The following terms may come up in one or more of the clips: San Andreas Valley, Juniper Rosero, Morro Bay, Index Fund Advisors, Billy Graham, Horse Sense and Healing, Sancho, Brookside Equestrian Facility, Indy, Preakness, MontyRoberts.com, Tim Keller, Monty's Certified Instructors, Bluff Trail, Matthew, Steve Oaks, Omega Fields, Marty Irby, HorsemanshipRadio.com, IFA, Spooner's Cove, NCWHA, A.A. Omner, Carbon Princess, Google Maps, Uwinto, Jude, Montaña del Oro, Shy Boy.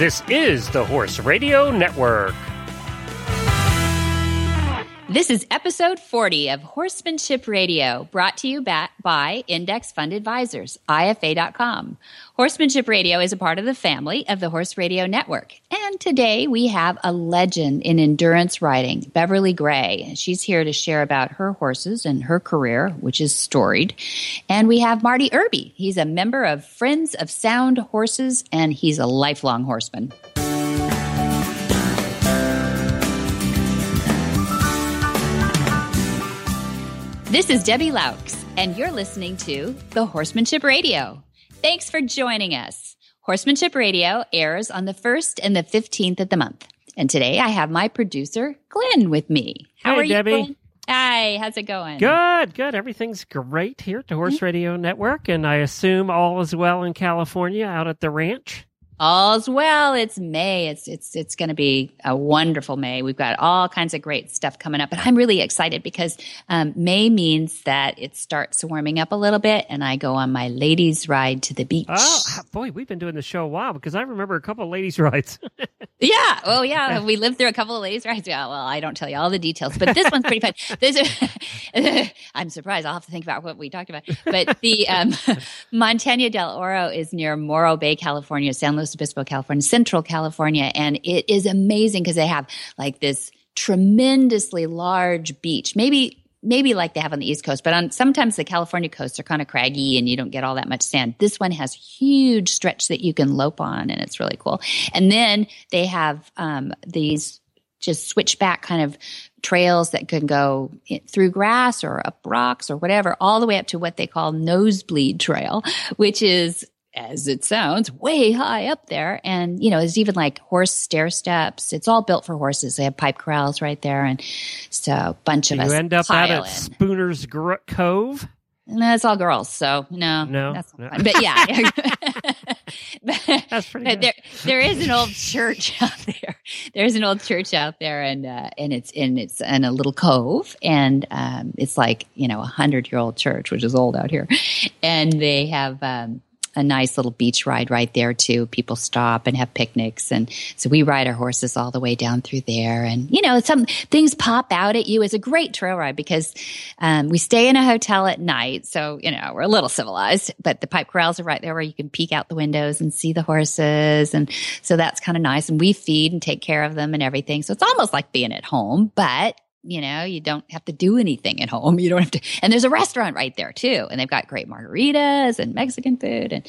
This is the Horse Radio Network. This is episode 40 of Horsemanship Radio, brought to you by Index Fund Advisors, IFA.com. Horsemanship Radio is a part of the family of the Horse Radio Network. And today we have a legend in endurance riding, Beverly Gray. She's here to share about her horses and her career, which is storied. And we have Marty Irby. He's a member of Friends of Sound Horses, and he's a lifelong horseman. This is Debbie Laux, and you're listening to The Horsemanship Radio. Thanks for joining us. Horsemanship Radio airs on the 1st and the 15th of the month. And today I have my producer, Glenn, with me. How are you, Debbie? Glenn? Hi, how's it going? Good. Everything's great here at the Horse Radio Network, and I assume all is well in California out at the ranch. All's well. It's May. It's going to be a wonderful May. We've got all kinds of great stuff coming up, but I'm really excited because May means that it starts warming up a little bit, and I go on my ladies' ride to the beach. Oh boy, we've been doing the show a while because I remember a couple of ladies' rides. Yeah. Oh yeah, we lived through a couple of ladies' rides. Yeah. Well, I don't tell you all the details, but this one's pretty fun. I'm surprised. I'll have to think about what we talked about. But the Montaña del Oro is near Morro Bay, California, San Luis Obispo, California, Central California, and it is amazing because they have like this tremendously large beach, maybe like they have on the East Coast, but sometimes the California coasts are kind of craggy and you don't get all that much sand. This one has huge stretch that you can lope on, and it's really cool. And then they have these just switchback kind of trails that can go through grass or up rocks or whatever, all the way up to what they call Nosebleed Trail, which is, as it sounds, way high up there. And, you know, there's even like horse stair steps. It's all built for horses. They have pipe corrals right there. And so a bunch of us. You end up out at Spooner's Cove? No, it's all girls. So, no. That's not fun. But yeah. That's pretty good. There is an old church out there. And it's in a little cove, and it's like, you know, 100-year-old church, which is old out here. And they have a nice little beach ride right there too. People stop and have picnics, and so we ride our horses all the way down through there. And you know, some things pop out at you. It's a great trail ride because we stay in a hotel at night, so you know we're a little civilized. But the pipe corrals are right there where you can peek out the windows and see the horses, and so that's kind of nice. And we feed and take care of them and everything, so it's almost like being at home, but you know, you don't have to do anything at home. You don't have to, and there's a restaurant right there too, and they've got great margaritas and Mexican food,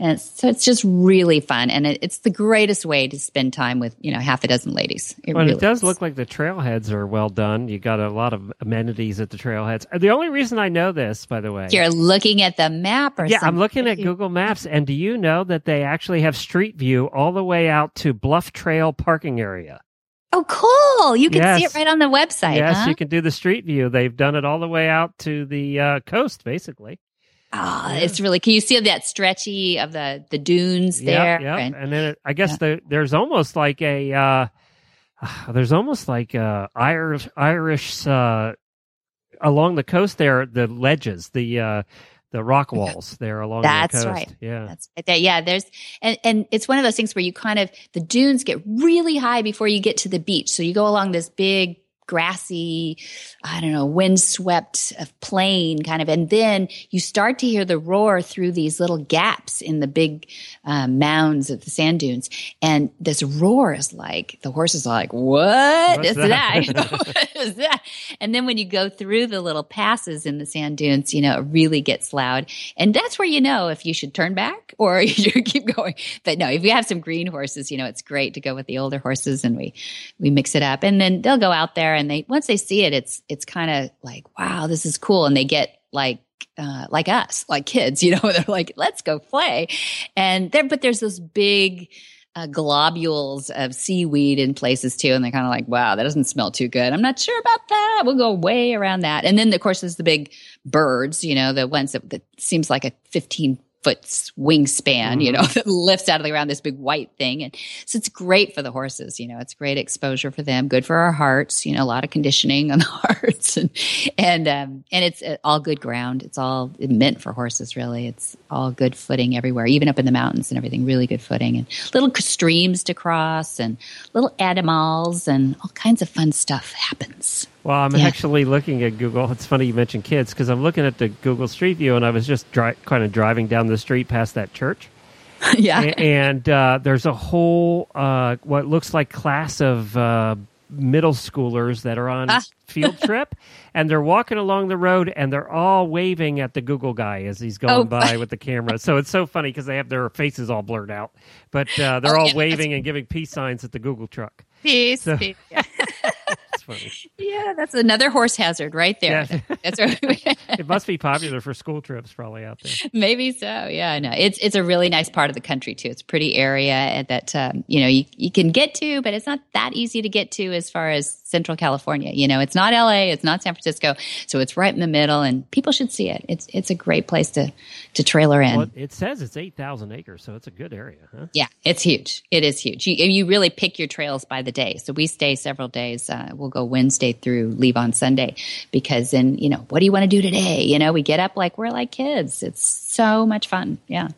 and so it's just really fun, and it's the greatest way to spend time with, you know, half a dozen ladies. It really does look like the trailheads are well done. You got a lot of amenities at the trailheads. The only reason I know this, by the way, you're looking at the map, or something. I'm looking at Google Maps, and do you know that they actually have Street View all the way out to Bluff Trail parking area? Oh, cool. You can see it right on the website. Yes, huh? You can do the street view. They've done it all the way out to the coast, basically. Oh, yeah. It's really cool. You see that stretchy of the dunes there. Yep. And then it, I guess there's almost like Irish along the coast there, the ledges, the rock walls there along the coast. Right. Yeah. That's right. There. Yeah. There's, and it's one of those things where you kind of, the dunes get really high before you get to the beach. So you go along this big grassy, I don't know, windswept plain kind of, and then you start to hear the roar through these little gaps in the big mounds of the sand dunes. And this roar is like, the horses are like, what is that? What is that? And then when you go through the little passes in the sand dunes, you know, it really gets loud. And that's where you know if you should turn back or you should keep going. But no, if you have some green horses, you know, it's great to go with the older horses, and we mix it up. And then they'll go out there, and they once they see it, it's kind of like, wow, this is cool, and they get like us, like kids, you know, they're like, let's go play, and there. But there's those big globules of seaweed in places too, and they're kind of like, wow, that doesn't smell too good. I'm not sure about that. We'll go way around that, and then of course there's the big birds, you know, the ones that seems like a 15 8-foot wingspan, you know, that lifts out of the ground, this big white thing. And so it's great for the horses, you know, it's great exposure for them, good for our hearts, you know, a lot of conditioning on the hearts, and it's all good ground. It's all meant for horses, really. It's all good footing everywhere, even up in the mountains and everything, really good footing, and little streams to cross and little animals and all kinds of fun stuff happens. Well, I'm actually looking at Google. It's funny you mentioned kids, because I'm looking at the Google Street View, and I was just kind of driving down the street past that church. Yeah. And there's a whole what looks like class of middle schoolers that are on a field trip, and they're walking along the road, and they're all waving at the Google guy as he's going by with the camera. So it's so funny because they have their faces all blurred out, but they're all waving and giving peace signs at the Google truck. Peace. So, peace. Yeah. Funny. Yeah, that's another horse hazard right there. Yeah. That's right. It must be popular for school trips, probably out there. Maybe so. Yeah, I know. It's a really nice part of the country too. It's a pretty area that you know you can get to, but it's not that easy to get to as far as Central California. You know, it's not LA, it's not San Francisco, so it's right in the middle, and people should see it. It's a great place to trailer in. Well, it says it's 8,000 acres, so it's a good area, huh? Yeah, it's huge. It is huge. You really pick your trails by the day. So we stay several days. We'll go Wednesday through, leave on Sunday, because then, you know, what do you want to do today? You know, we get up like we're like kids. It's so much fun. Yeah.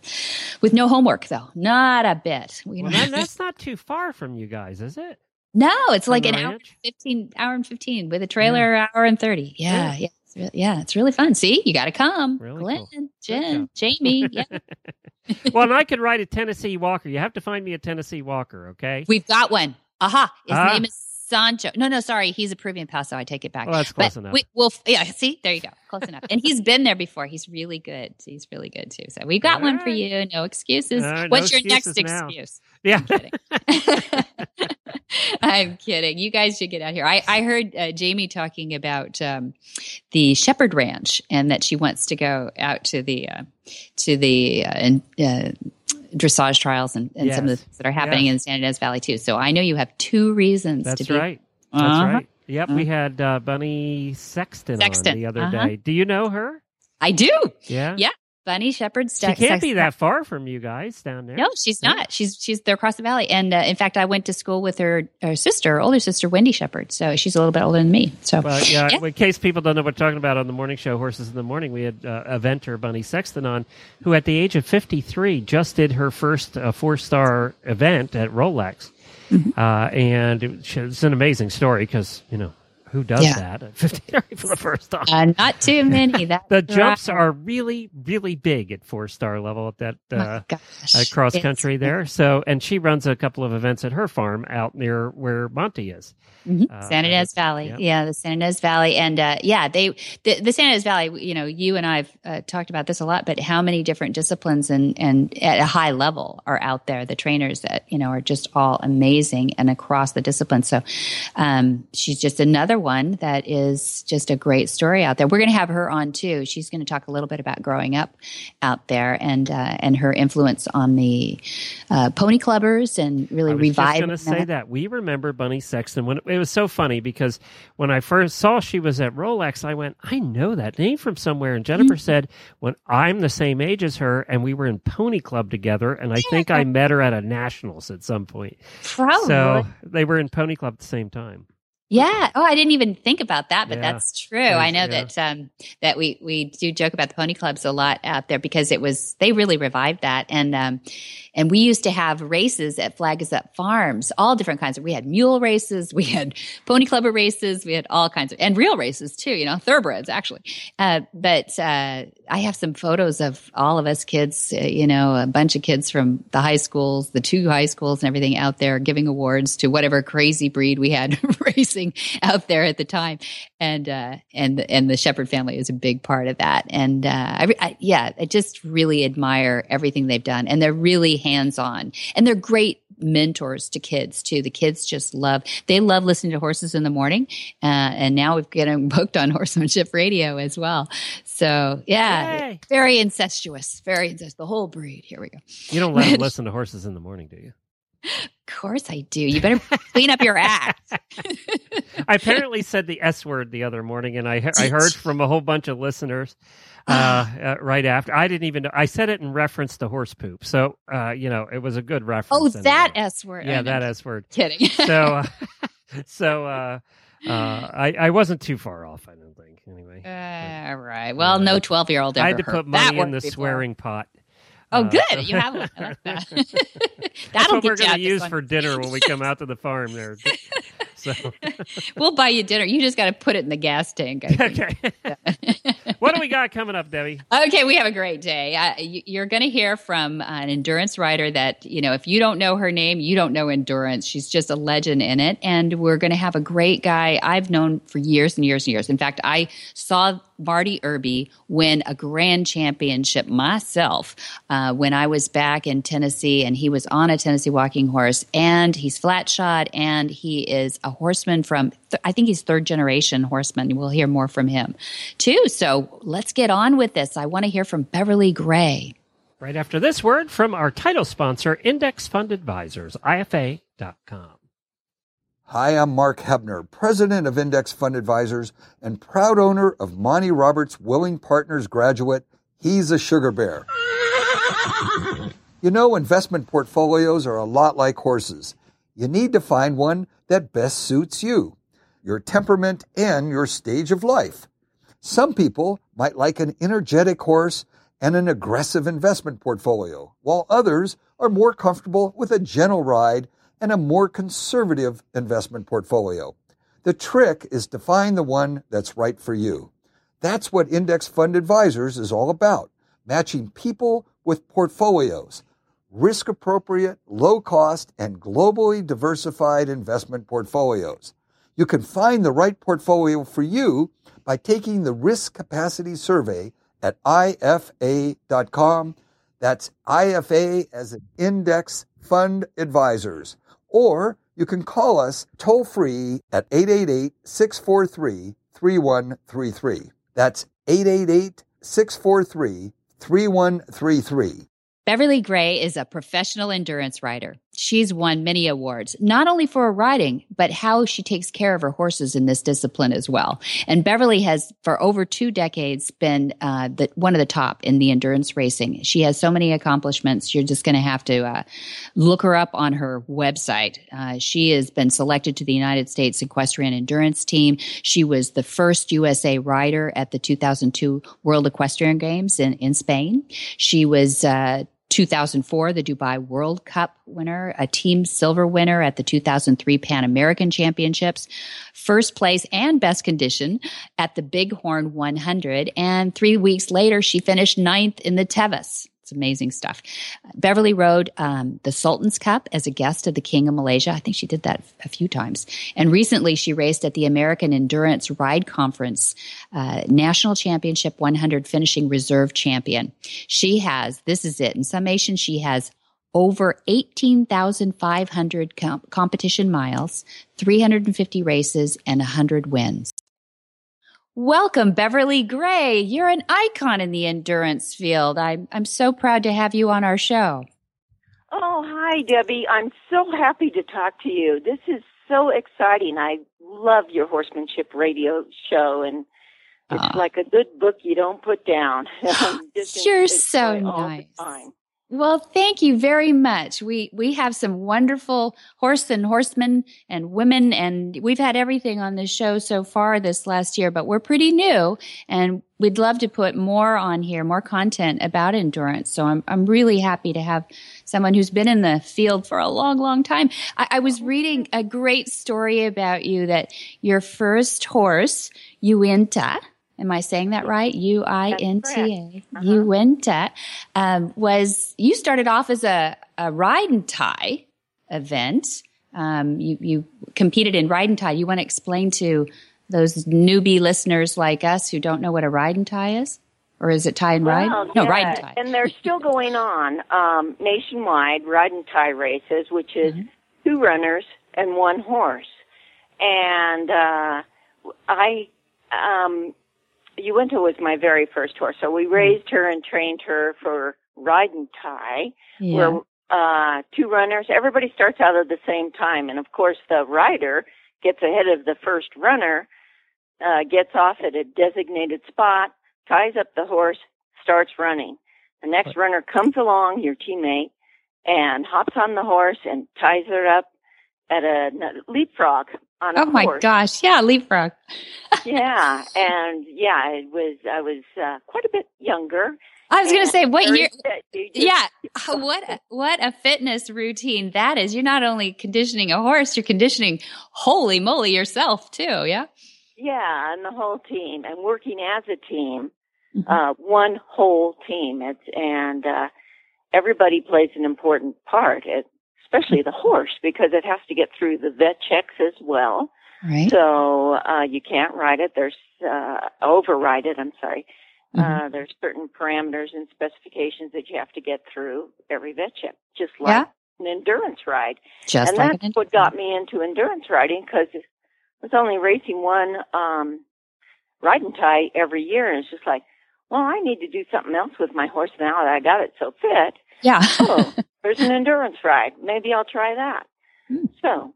With no homework though. Not a bit. Well, that's not too far from you guys, is it? No, it's from like an hour and 15 with a trailer, hour and 30. Yeah. Yeah. It's really fun. See, you got to come. Really Glenn, cool. Jen, Jamie. Yeah. Well, and I could ride a Tennessee Walker. You have to find me a Tennessee Walker. Okay. We've got one. Aha. His name is Sancho. No, sorry. He's a Peruvian Paso. I take it back. Well, that's close enough. See? There you go. Close enough. And he's been there before. He's really good. He's really good, too. So we've got one for you. No excuses. What's your next excuse? Yeah. I'm kidding. I'm kidding. You guys should get out here. I heard Jamie talking about the Shepherd Ranch, and that she wants to go out to the dressage trials and some of the things that are happening in the San Andreas Valley too. So I know you have two reasons to be. Right. That's right. That's right. Yep. We had Bunny Sexton on the other day. Do you know her? I do. Yeah. Yeah. Bunny Shepherd Sexton. She can't be that far from you guys down there. No, she's not. She's they're across the valley. And in fact, I went to school with her older sister, Wendy Shepherd. So she's a little bit older than me. So, well, in case people don't know what we're talking about on the morning show, Horses in the Morning, we had eventer Bunny Sexton on, who at the age of 53 just did her first 4-star event at Rolex. Mm-hmm. And it's an amazing story because, you know, who does that at 50 for the first time? Not too many. The jumps are really, really big at 4-star level at that cross country there. So, and she runs a couple of events at her farm out near where Monty is. Mm-hmm. San Andreas Valley. Yeah. The San Andreas Valley. And the San Andreas Valley, you know, you and I have talked about this a lot, but how many different disciplines and at a high level are out there, the trainers that, you know, are just all amazing and across the discipline. So she's just another one that is just a great story out there. We're going to have her on too. She's going to talk a little bit about growing up out there and her influence on the pony clubbers and really reviving. I was just going to say that. We remember Bunny Sexton. When it was so funny because when I first saw she was at Rolex, I went, I know that name from somewhere. And Jennifer said, "When I'm the same age as her, and we were in Pony Club together, and I think I met her at a Nationals at some point." Probably. So they were in Pony Club at the same time. Yeah. Oh, I didn't even think about that, but that's true. I know that we do joke about the pony clubs a lot out there because they really revived that. And we used to have races at Flag Is Up Farms, all different kinds. We had mule races, we had pony clubber races, we had all kinds of, and real races too, you know, thoroughbreds actually. But I have some photos of all of us kids, you know, a bunch of kids from the 2 high schools and everything out there giving awards to whatever crazy breed we had racing out there at the time, and the Shepherd family is a big part of that. And I just really admire everything they've done, and they're really hands on, and they're great mentors to kids too. The kids just love listening to Horses in the Morning, and now we've getting booked on Horsemanship Radio as well. So Yay. Very incestuous, the whole breed. Here we go. You don't let them listen to Horses in the Morning, do you? Of course I do. You better clean up your act. I apparently said the S word the other morning, and I heard from a whole bunch of listeners right after. I didn't even know. I said it in reference to horse poop. So, it was a good reference. Oh, that anyway. S word. Yeah, that S word. Kidding. I wasn't too far off, I don't think, anyway. All right. Well, no 12-year-old ever I had to put money in the swearing pot. Oh, good. You have one. I love that. That's what we're going to use for dinner when we come out to the farm there. So. We'll buy you dinner. You just got to put it in the gas tank. Okay. What do we got coming up, Debbie? Okay, we have a great day. You're going to hear from an endurance rider that, if you don't know her name, you don't know endurance. She's just a legend in it. And we're going to have a great guy I've known for years and years and years. In fact, I saw Marty Irby win a grand championship myself when I was back in Tennessee, and he was on a Tennessee walking horse, and he's flat shod, and he is a horseman from, I think he's third generation horseman. We'll hear more from him too. So let's get on with this. I want to hear from Beverly Gray. Right after this word from our title sponsor, Index Fund Advisors, IFA.com. Hi, I'm Mark Hebner, president of Index Fund Advisors and proud owner of Monty Roberts' Willing Partners graduate, He's a Sugar Bear. Investment portfolios are a lot like horses. You need to find one that best suits you, your temperament, and your stage of life. Some people might like an energetic horse and an aggressive investment portfolio, while others are more comfortable with a gentle ride and a more conservative investment portfolio. The trick is to find the one that's right for you. That's what Index Fund Advisors is all about, matching people with portfolios, risk-appropriate, low-cost, and globally diversified investment portfolios. You can find the right portfolio for you by taking the Risk Capacity Survey at IFA.com. That's IFA as an Index Fund Advisors. Or you can call us toll-free at 888-643-3133. That's 888-643-3133. Beverly Gray is a professional endurance rider. She's won many awards, not only for her riding, but how she takes care of her horses in this discipline as well. And Beverly has, for over 2 decades, been one of the top in the endurance racing. She has so many accomplishments. You're just going to have to look her up on her website. She has been selected to the United States Equestrian Endurance Team. She was the first USA rider at the 2002 World Equestrian Games in Spain. She was 2004, the Dubai World Cup winner, a team silver winner at the 2003 Pan American Championships, first place and best condition at the Bighorn 100. And 3 weeks later, she finished 9th in the Tevis. It's amazing stuff. Beverly rode the Sultan's Cup as a guest of the King of Malaysia. I think she did that a few times. And recently she raced at the American Endurance Ride Conference National Championship 100, finishing reserve champion. She has, this is it, in summation, she has over 18,500 competition miles, 350 races, and 100 wins. Welcome, Beverly Gray. You're an icon in the endurance field. I'm so proud to have you on our show. Oh, hi, Debbie. I'm so happy to talk to you. This is so exciting. I love your Horsemanship Radio show, and it's like a good book you don't put down. You're so nice. Well, thank you very much. We have some wonderful horse and horsemen and women, and we've had everything on this show so far this last year, but we're pretty new, and we'd love to put more on here, more content about endurance. So I'm really happy to have someone who's been in the field for a long, long time. I was reading a great story about you, that your first horse, Uwinto, am I saying that right? U-I-N-T-A. Uwinto, you started off as a ride and tie event. You competed in ride and tie. You want to explain to those newbie listeners like us who don't know what a ride and tie is? Or is it tie and ride? Well, no, yeah. Ride and tie. And they're still going on nationwide, ride and tie races, which is 2 runners and 1 horse. And Uwinto was my very first horse, so we raised her and trained her for ride and tie, where two runners. Everybody starts out at the same time. And, of course, the rider gets ahead of the first runner, gets off at a designated spot, ties up the horse, starts running. The next runner comes along, your teammate, and hops on the horse and ties her up at a leapfrog on a horse. Oh, my gosh. Yeah, leapfrog. Yeah. And, yeah, I was quite a bit younger. I was going to say, what year? Yeah. What a fitness routine that is. You're not only conditioning a horse, you're conditioning, holy moly, yourself too. Yeah. Yeah. And the whole team, and working as a team, one whole team. And everybody plays an important part, especially the horse, because it has to get through the vet checks as well. Right. So, you can't ride it. Override it. I'm sorry. There's certain parameters and specifications that you have to get through every vet check, just like an endurance ride. That's what got me into endurance riding, because I was only racing one riding tie every year. And it's just like, well, I need to do something else with my horse now that I got it so fit. Yeah. Oh, there's an endurance ride. Maybe I'll try that. So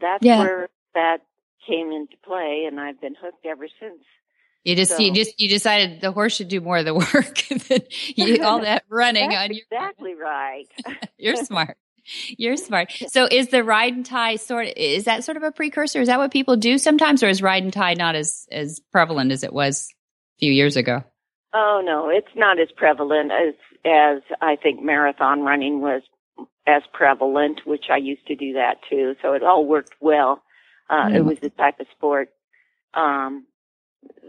that's where that came into play, and I've been hooked ever since. You decided the horse should do more of the work than all that running on your. Exactly right. You're smart. So is the ride and tie is that sort of a precursor? Is that what people do sometimes, or is ride and tie not as prevalent as it was a few years ago? Oh no, it's not as prevalent as I think marathon running was as prevalent, which I used to do that too. So it all worked well. It was the type of sport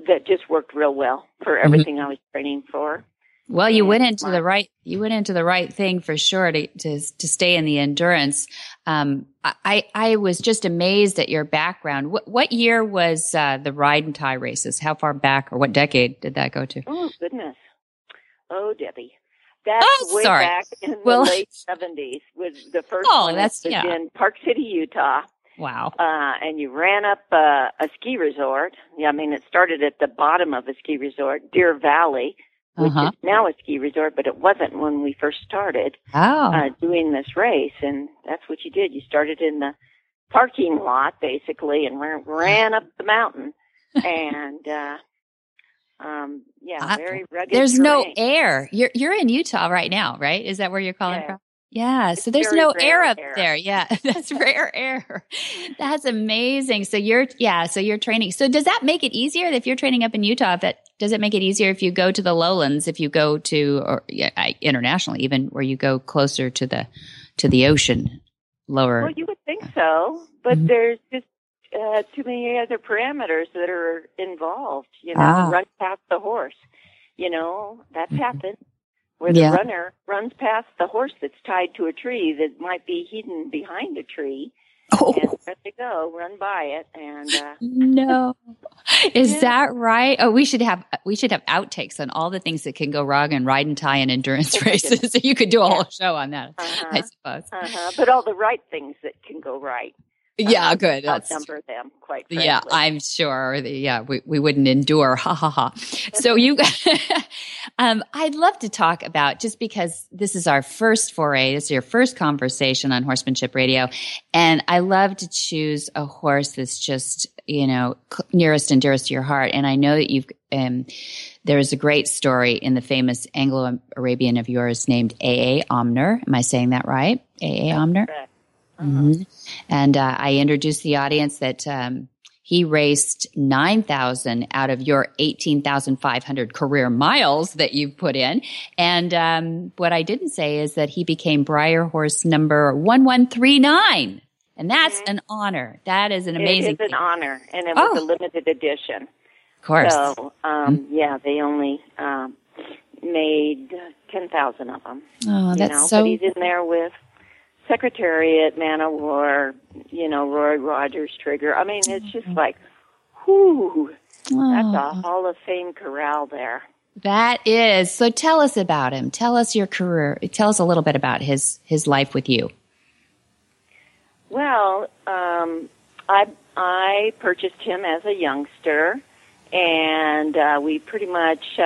that just worked real well for everything I was training for. Well, you went into the right thing for sure to stay in the endurance. I was just amazed at your background. What year was the ride and tie races? How far back, or what decade did that go to? Oh goodness. Oh, Debbie. That's back in the late 70s was the first one. That's in Park City, Utah. Wow. And you ran up a ski resort. Yeah, I mean, it started at the bottom of a ski resort, Deer Valley, which is now a ski resort, but it wasn't when we first started doing this race. And that's what you did. You started in the parking lot, basically, and ran up the mountain. And, very rugged terrain. There's no air. You're in Utah right now, right? Is that where you're calling from? Yeah. So there's no air up there. Yeah. That's rare air. That's amazing. So you're training. So does that make it easier if you're training up in Utah? Does it make it easier if you go to the lowlands, if you go to, or internationally even, where you go closer to the ocean, lower? Well, you would think so, but there's just too many other parameters that are involved, run past the horse, that's happened. Where the runner runs past the horse that's tied to a tree that might be hidden behind a tree, and let it go, run by it, and no, is that right? Oh, we should have outtakes on all the things that can go wrong in ride and tie and endurance races. So you could do a whole show on that, I suppose. But all the right things that can go right. Yeah, good. Outnumber them, quite frankly. Yeah, I'm sure. Yeah, we wouldn't endure. Ha, ha, ha. So I'd love to talk about, just because this is our first foray, this is your first conversation on Horsemanship Radio, and I love to choose a horse that's just, nearest and dearest to your heart. And I know that you've, there is a great story in the famous Anglo-Arabian of yours named A.A. Omner. Am I saying that right? A.A. Omner? Correct. Mm-hmm. And I introduced the audience that he raced 9,000 out of your 18,500 career miles that you put in. And what I didn't say is that he became Breyer horse number 1139. And that's an honor. That is an amazing thing. It is an honor. And it was a limited edition. Of course. So, they only made 10,000 of them. Oh, that's so... But he's in there with... Secretariat, Man of War, Roy Rogers, Trigger. I mean, it's just like, whoo, that's a Hall of Fame corral there. That is. So tell us about him. Tell us your career. Tell us a little bit about his life with you. Well, I purchased him as a youngster, and we pretty much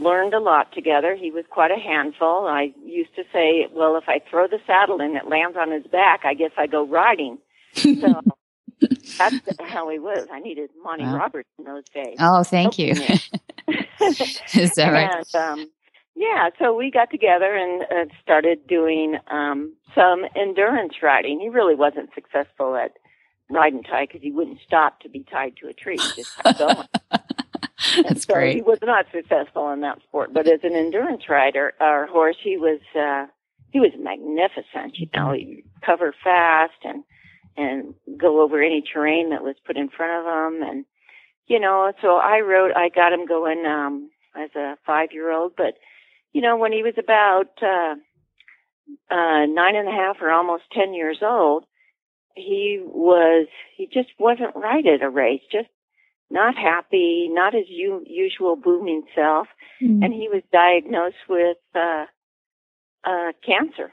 learned a lot together. He was quite a handful. I used to say, well, if I throw the saddle and it lands on his back, I guess I go riding. So that's how he was. I needed Monty Roberts in those days. Oh, thank you. Is that right? And, so we got together and started doing some endurance riding. He really wasn't successful at riding tie because he wouldn't stop to be tied to a tree. He just kept going. That's so great. He was not successful in that sport, but as an endurance rider or horse, he was magnificent. You know, he'd cover fast and go over any terrain that was put in front of him, and you know. So I got him going as a 5-year-old, but you know, when he was about 9.5 or almost 10 years old, he just wasn't right at a race. Just not happy, not his usual booming self, and he was diagnosed with cancer.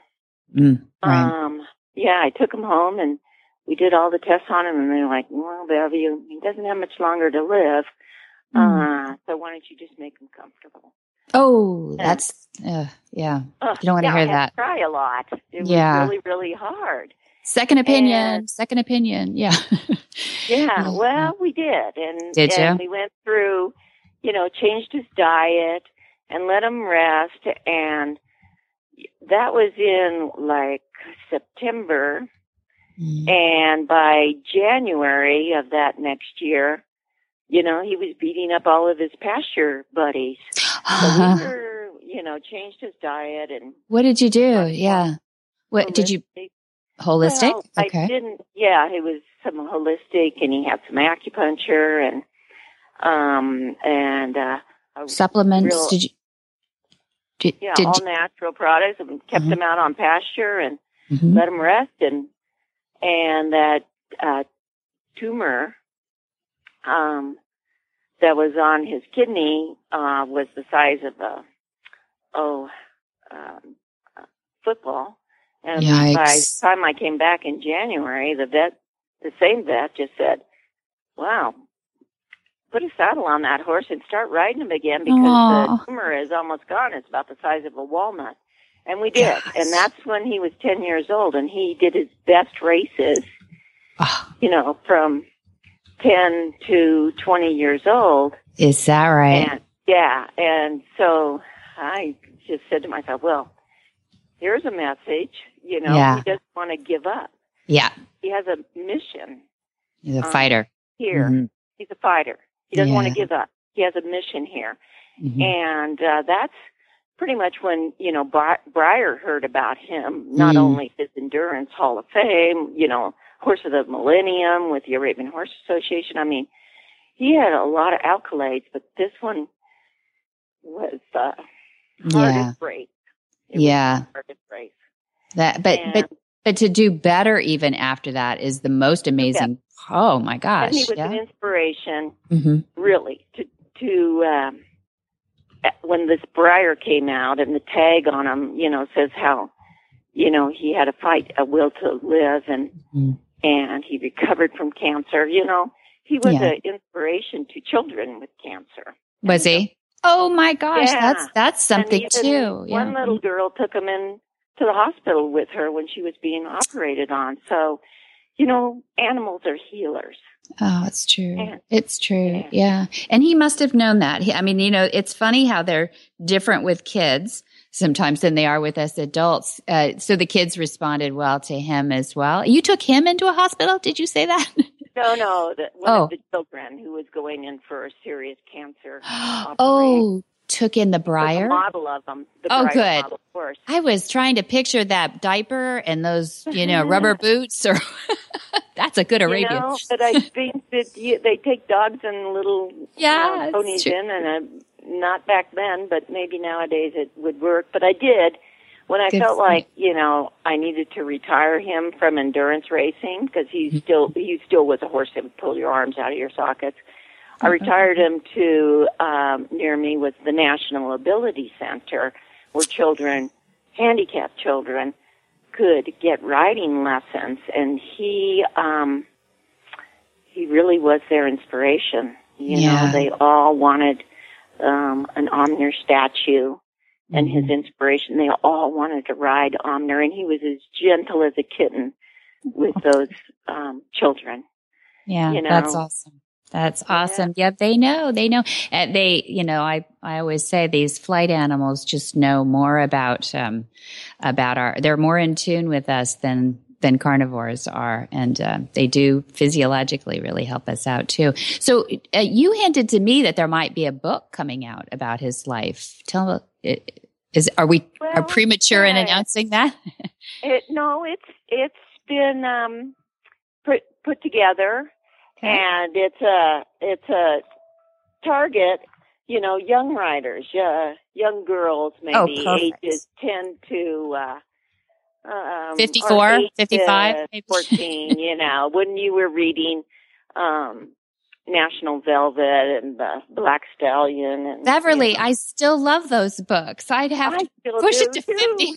Right. I took him home, and we did all the tests on him, and they're like, well, Beverly, he doesn't have much longer to live, so why don't you just make him comfortable? Oh, and, you don't want to hear that. I had to cry a lot. It was really, really hard. Second opinion. Yeah. Yeah. Well, we did. And we went through, you know, changed his diet and let him rest. And that was in like September. And by January of that next year, you know, he was beating up all of his pasture buddies. So we were, you know, changed his diet. And what did you do? What did you? Holistic? Well, okay. I didn't. Yeah, it was some holistic, and he had some acupuncture and supplements. All natural products, and kept him out on pasture and let him rest, and that tumor that was on his kidney was the size of a football. And by the time I came back in January, the same vet just said, wow, put a saddle on that horse and start riding him again because the tumor is almost gone. It's about the size of a walnut. And we did. Gosh. And that's when he was 10 years old, and he did his best races, you know, from 10 to 20 years old. Is that right? And so I just said to myself, well, here's a message, you know, he doesn't want to give up. Yeah. He has a mission. He's a fighter. Here. Mm-hmm. He's a fighter. He doesn't want to give up. He has a mission here. Mm-hmm. And that's pretty much when, you know, Breyer heard about him, not only his Endurance Hall of Fame, you know, Horse of the Millennium with the Arabian Horse Association. I mean, he had a lot of accolades, but this one was hardest break. But to do better even after that is the most amazing. Yeah. Oh my gosh. And he was an inspiration really to when this Breyer came out and the tag on him, you know, says how, you know, he had a will to live and he recovered from cancer, you know, he was an inspiration to children with cancer. Was he? Oh my gosh, that's something too. Yeah. One little girl took him in to the hospital with her when she was being operated on. So, you know, animals are healers. Oh, it's true. It's true. Yeah. And he must have known that. I mean, you know, it's funny how they're different with kids sometimes than they are with us adults. So the kids responded well to him as well. You took him into a hospital? Did you say that? No, one of the children who was going in for a serious cancer. Took in the Breyer? The model of them. The Breyer good. Model, of course. I was trying to picture that diaper and those, you know, rubber boots. Or that's a good Arabian. You know, but I think that they take dogs and little ponies in, and not back then, but maybe nowadays it would work. But I did. When I felt like, you know, I needed to retire him from endurance racing because he still was a horse that would pull your arms out of your sockets. I retired him to near me was the National Ability Center, where children, handicapped children, could get riding lessons, and he really was their inspiration. You know, they all wanted an Omner statue and his inspiration. They all wanted to ride Omner, and he was as gentle as a kitten with those children. Yeah, you know? That's awesome. That's awesome. Yeah. Yep, they know. They know. They, you know, I always say these flight animals just know more about our. They're more in tune with us than carnivores are, and they do physiologically really help us out too. So you hinted to me that there might be a book coming out about his life. Tell me, are we premature in announcing that? It's been put together. Okay. And it's a target, you know, young riders, young girls, maybe ages 10 to 54, 55, 14, you know, when you were reading National Velvet and the Black Stallion. And, Beverly, you know. I still love those books. I'd have to push it to 50.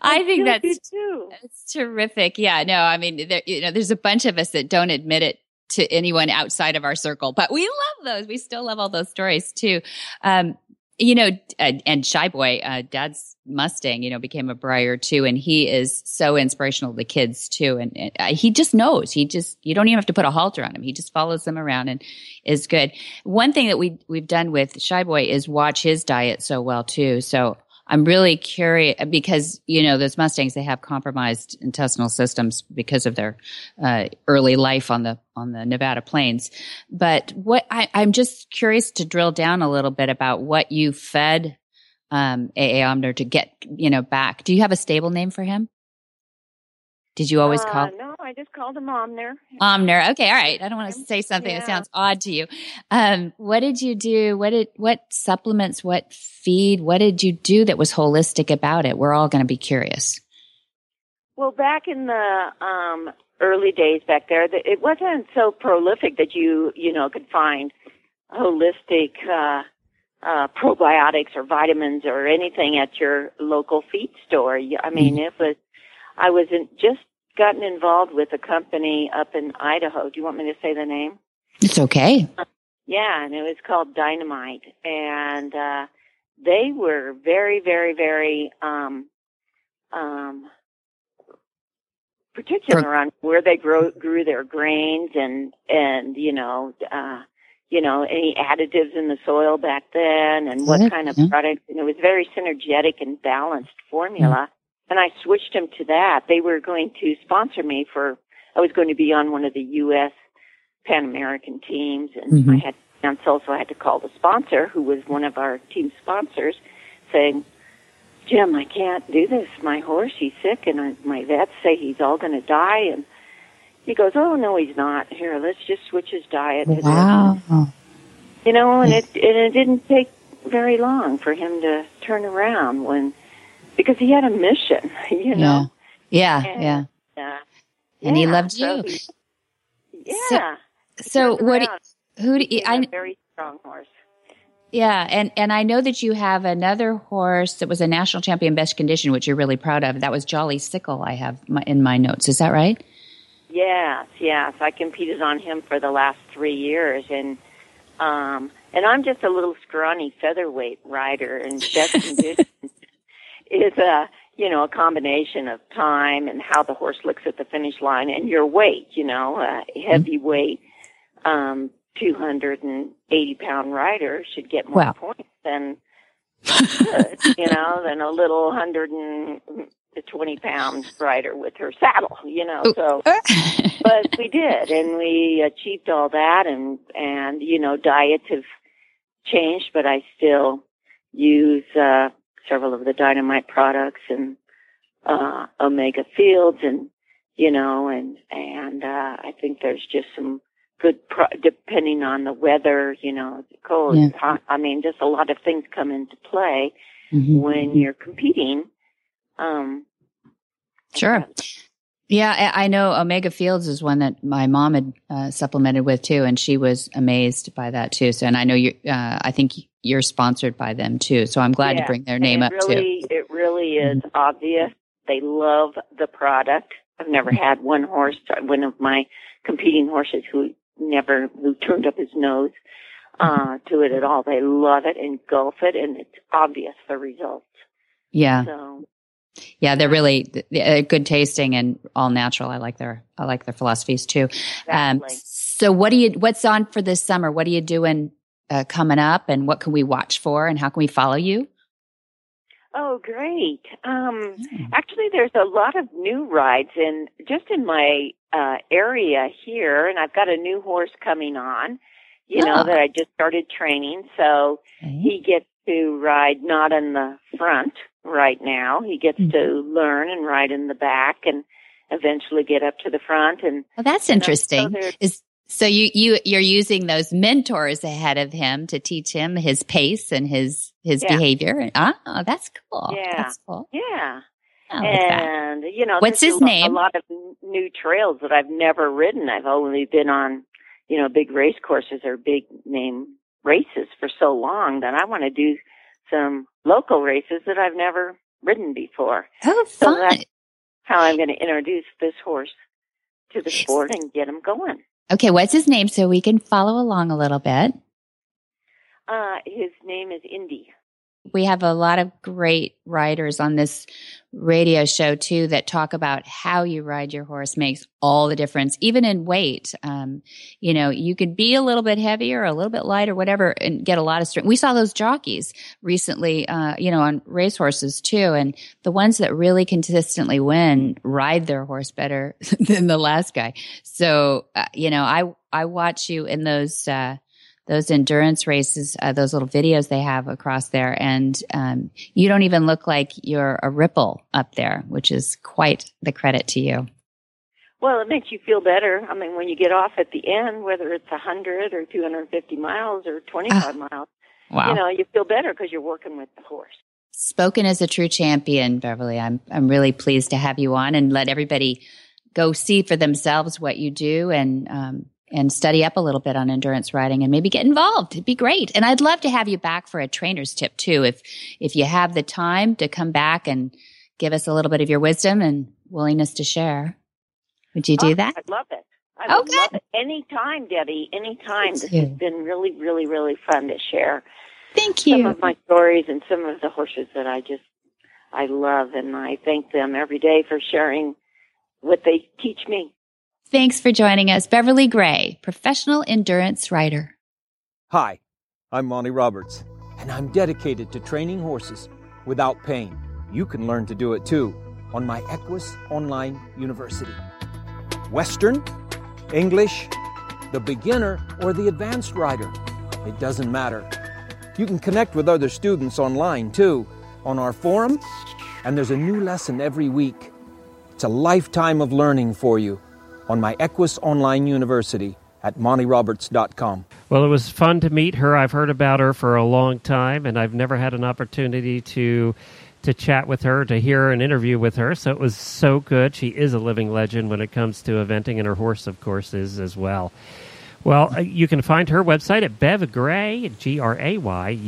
I think that's terrific. Yeah, no, I mean, there, you know, there's a bunch of us that don't admit it to anyone outside of our circle, but we love those. We still love all those stories too. You know, and Shy Boy, Dad's Mustang, you know, became a Breyer too, and he is so inspirational to kids too. And he just knows. You don't even have to put a halter on him. He just follows them around and is good. One thing that we've done with Shy Boy is watch his diet so well too. So I'm really curious because, you know, those Mustangs, they have compromised intestinal systems because of their early life on the Nevada plains. But I'm just curious to drill down a little bit about what you fed A.A. Omner to get, you know, back. Do you have a stable name for him? Did you always call? No, I just called him Omner. Omner. Okay, all right. I don't want to say something that sounds odd to you. What did you do? What supplements? What feed? What did you do that was holistic about it? We're all going to be curious. Well, back in the early days back there, it wasn't so prolific that you could find holistic probiotics or vitamins or anything at your local feed store. I mean, it was. I was just gotten involved with a company up in Idaho. Do you want me to say the name? It's okay. Yeah, and it was called Dynamite. And they were very, very, very particular on where they grew their grains and any additives in the soil back then and what kind of products. And it was very synergetic and balanced formula. Mm-hmm. And I switched them to that. They were going to sponsor me I was going to be on one of the U.S. Pan American teams, and I had cancel, so I had to call the sponsor, who was one of our team sponsors, saying, "Jim, I can't do this. My horse, he's sick, and my vets say he's all going to die." And he goes, "Oh no, he's not. Here, let's just switch his diet." Wow. You know, and it didn't take very long for him to turn around because he had a mission, you know. Yeah, yeah. And he loved you. So what? Who do you? A very strong horse. Yeah, and I know that you have another horse that was a national champion, best condition, which you're really proud of. That was Jolly Sickle. I have in my notes. Is that right? Yes. I competed on him for the last 3 years, and I'm just a little scrawny featherweight rider, and best condition. It's a combination of time and how the horse looks at the finish line and your weight, heavy weight, 280-pound rider should get more points than, than a little 120-pound rider with her saddle, so, but we did, and we achieved all that, and diets have changed, but I still use, several of the Dynamite products and Omega Fields and I think there's just some good depending on the weather, cold, hot. I mean, just a lot of things come into play when you're competing. Sure. Yeah, I know Omega Fields is one that my mom had supplemented with too, and she was amazed by that too. So, and I know I think you're sponsored by them too. So I'm glad to bring their name up too. It really is obvious. They love the product. I've never had one of my competing horses who turned up his nose. to it at all. They love it, engulf it, and it's obvious the results. Yeah. So, yeah, they're really good tasting and all natural. I like their philosophies too. Exactly. So what's on for this summer? What are you doing coming up, and what can we watch for, and how can we follow you? Oh, great. Actually, there's a lot of new rides in my area here, and I've got a new horse coming on, that I just started training. So he gets to ride not in the front right now. He gets to learn and ride in the back and eventually get up to the front. And that's interesting. So you're using those mentors ahead of him to teach him his pace and his behavior. Oh, that's cool. Yeah. That's cool. Yeah. And, what's his name? A lot of new trails that I've never ridden. I've only been on, big race courses or big name races for so long that I want to do some local races that I've never ridden before. Oh, fun. So that's how I'm going to introduce this horse to the sport and get him going. Okay, what's his name so we can follow along a little bit? His name is Indy. We have a lot of great riders on this radio show, too, that talk about how you ride your horse makes all the difference, even in weight. You could be a little bit heavier, a little bit lighter, whatever, and get a lot of strength. We saw those jockeys recently, on race horses, too. And the ones that really consistently win ride their horse better than the last guy. So, I watch you in those endurance races, those little videos they have across there. And you don't even look like you're a ripple up there, which is quite the credit to you. Well, it makes you feel better. I mean, when you get off at the end, whether it's 100 or 250 miles or 25 miles, wow. You feel better because you're working with the horse. Spoken as a true champion, Beverly. I'm really pleased to have you on, and let everybody go see for themselves what you do and study up a little bit on endurance riding and maybe get involved. It'd be great. And I'd love to have you back for a trainer's tip too. If you have the time to come back and give us a little bit of your wisdom and willingness to share, would you do that? I'd love it. I would love it. Anytime, Debbie, anytime. This has been really, really, really fun to share. Thank you. Some of my stories and some of the horses that I love, and I thank them every day for sharing what they teach me. Thanks for joining us, Beverly Gray, professional endurance rider. Hi, I'm Monty Roberts, and I'm dedicated to training horses without pain. You can learn to do it too on my Equus Online University. Western, English, the beginner, or the advanced rider, it doesn't matter. You can connect with other students online too on our forum, and there's a new lesson every week. It's a lifetime of learning for you on my Equus Online University at MontyRoberts.com. Well, it was fun to meet her. I've heard about her for a long time, and I've never had an opportunity to chat with her, to hear an interview with her, so it was so good. She is a living legend when it comes to eventing, and her horse, of course, is as well. Well, you can find her website at BevGray,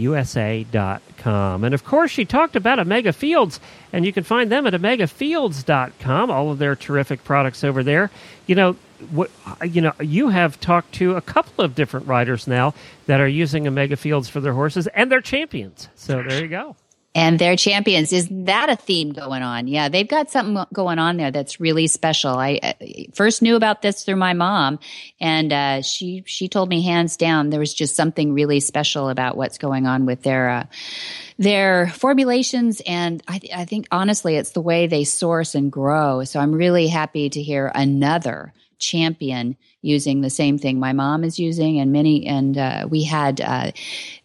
GRAYUSA.com. And, of course, she talked about Omega Fields, and you can find them at OmegaFields.com, all of their terrific products over there. You have talked to a couple of different riders now that are using Omega Fields for their horses, and they're champions. So there you go. And they're champions. Isn't that a theme going on? Yeah, they've got something going on there that's really special. I first knew about this through my mom, and she told me hands down there was just something really special about what's going on with their formulations. And I think, honestly, it's the way they source and grow. So I'm really happy to hear another champion using the same thing my mom is using, and many. And we had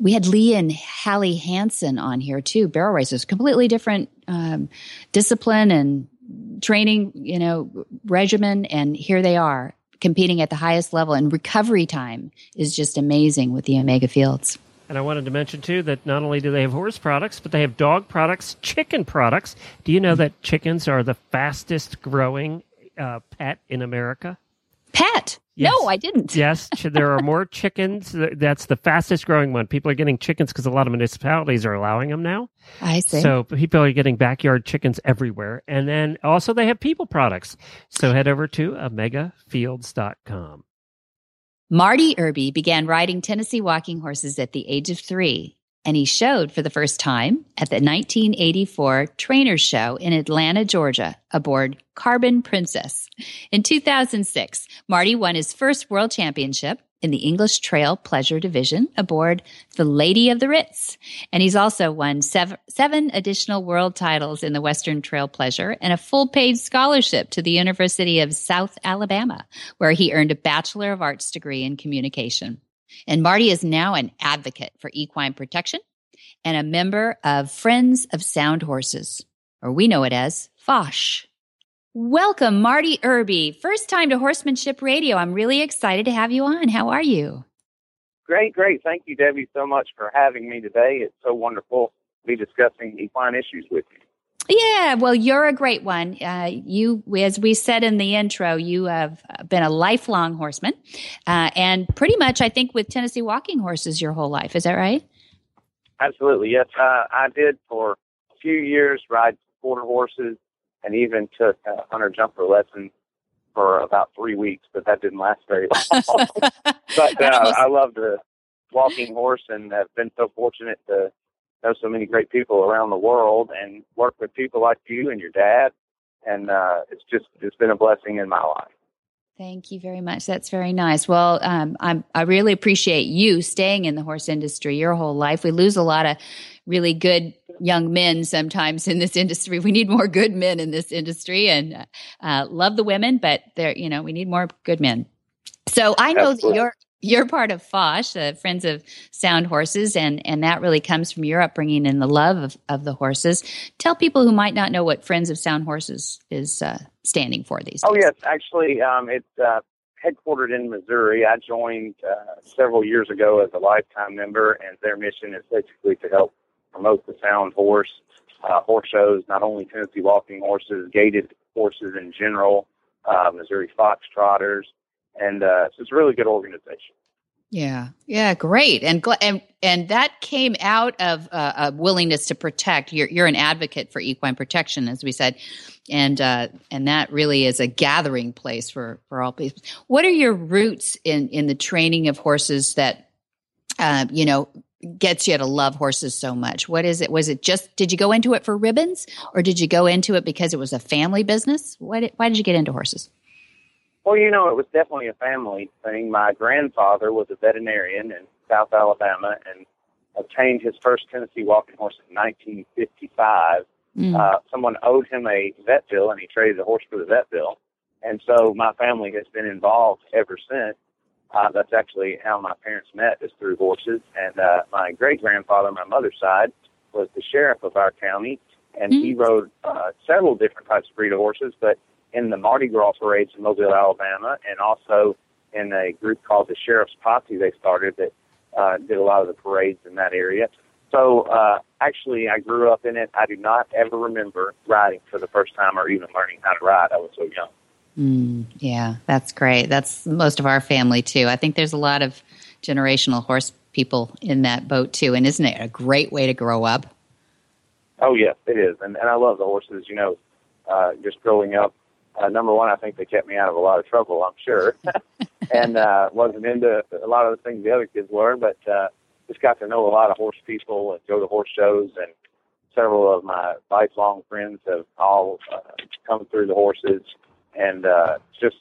Lee and Hallie Hansen on here too. Barrel racers, completely different discipline and training, regimen, and here they are competing at the highest level. And recovery time is just amazing with the Omega Fields. And I wanted to mention, too, that not only do they have horse products, but they have dog products, chicken products. Do you know that chickens are the fastest growing pet in America? Pet? Yes. No, I didn't. Yes, there are more chickens. That's the fastest growing one. People are getting chickens because a lot of municipalities are allowing them now. I see. So people are getting backyard chickens everywhere. And then also they have people products. So head over to OmegaFields.com. Marty Irby began riding Tennessee walking horses at the age of 3, and he showed for the first time at the 1984 Trainers Show in Atlanta, Georgia, aboard Carbon Princess. In 2006, Marty won his first world championship in the English Trail Pleasure Division aboard the Lady of the Ritz. And he's also won seven additional world titles in the Western Trail Pleasure and a full-paid scholarship to the University of South Alabama, where he earned a Bachelor of Arts degree in communication. And Marty is now an advocate for equine protection and a member of Friends of Sound Horses, or we know it as FOSH. Welcome, Marty Irby. First time to Horsemanship Radio. I'm really excited to have you on. How are you? Great. Thank you, Debbie, so much for having me today. It's so wonderful to be discussing equine issues with you. Yeah, well, you're a great one. You, as we said in the intro, you have been a lifelong horseman, and pretty much, I think, with Tennessee walking horses your whole life. Is that right? Absolutely, yes. I did for a few years ride quarter horses, and even took a hunter-jumper lesson for about 3 weeks, but that didn't last very long. but I love the walking horse and have been so fortunate to know so many great people around the world and work with people like you and your dad. And it's been a blessing in my life. Thank you very much. That's very nice. Well, I really appreciate you staying in the horse industry your whole life. We lose a lot of really good young men sometimes in this industry. We need more good men in this industry, and love the women, but we need more good men. So I know that you're part of FOSH, the Friends of Sound Horses, and that really comes from your upbringing and the love of the horses. Tell people who might not know what Friends of Sound Horses is standing for these days. Oh, yes. Actually, it's headquartered in Missouri. I joined several years ago as a lifetime member, and their mission is basically to help promote the sound horse, horse shows, not only Tennessee walking horses, gaited horses in general, Missouri Foxtrotters, and so it's a really good organization. Yeah, great, and that came out of a willingness to protect. You're an advocate for equine protection, as we said, and that really is a gathering place for all people. What are your roots in the training of horses that gets you to love horses so much? What is it? Was it just did you go into it for ribbons, or did you go into it because it was a family business? Why did you get into horses? Well, it was definitely a family thing. My grandfather was a veterinarian in South Alabama and obtained his first Tennessee walking horse in 1955. Someone owed him a vet bill, and he traded the horse for the vet bill. And so my family has been involved ever since. That's actually how my parents met, is through horses. And my great-grandfather on my mother's side was the sheriff of our county, and he rode several different types of breed of horses, but in the Mardi Gras parades in Mobile, Alabama, and also in a group called the Sheriff's Posse they started that did a lot of the parades in that area. So actually, I grew up in it. I do not ever remember riding for the first time or even learning how to ride. I was so young. Yeah, that's great. That's most of our family, too. I think there's a lot of generational horse people in that boat, too. And isn't it a great way to grow up? Oh, yes, it is. And I love the horses, just growing up. Number one, I think they kept me out of a lot of trouble, I'm sure, and wasn't into a lot of the things the other kids were, but just got to know a lot of horse people and go to horse shows, and several of my lifelong friends have all come through the horses, and just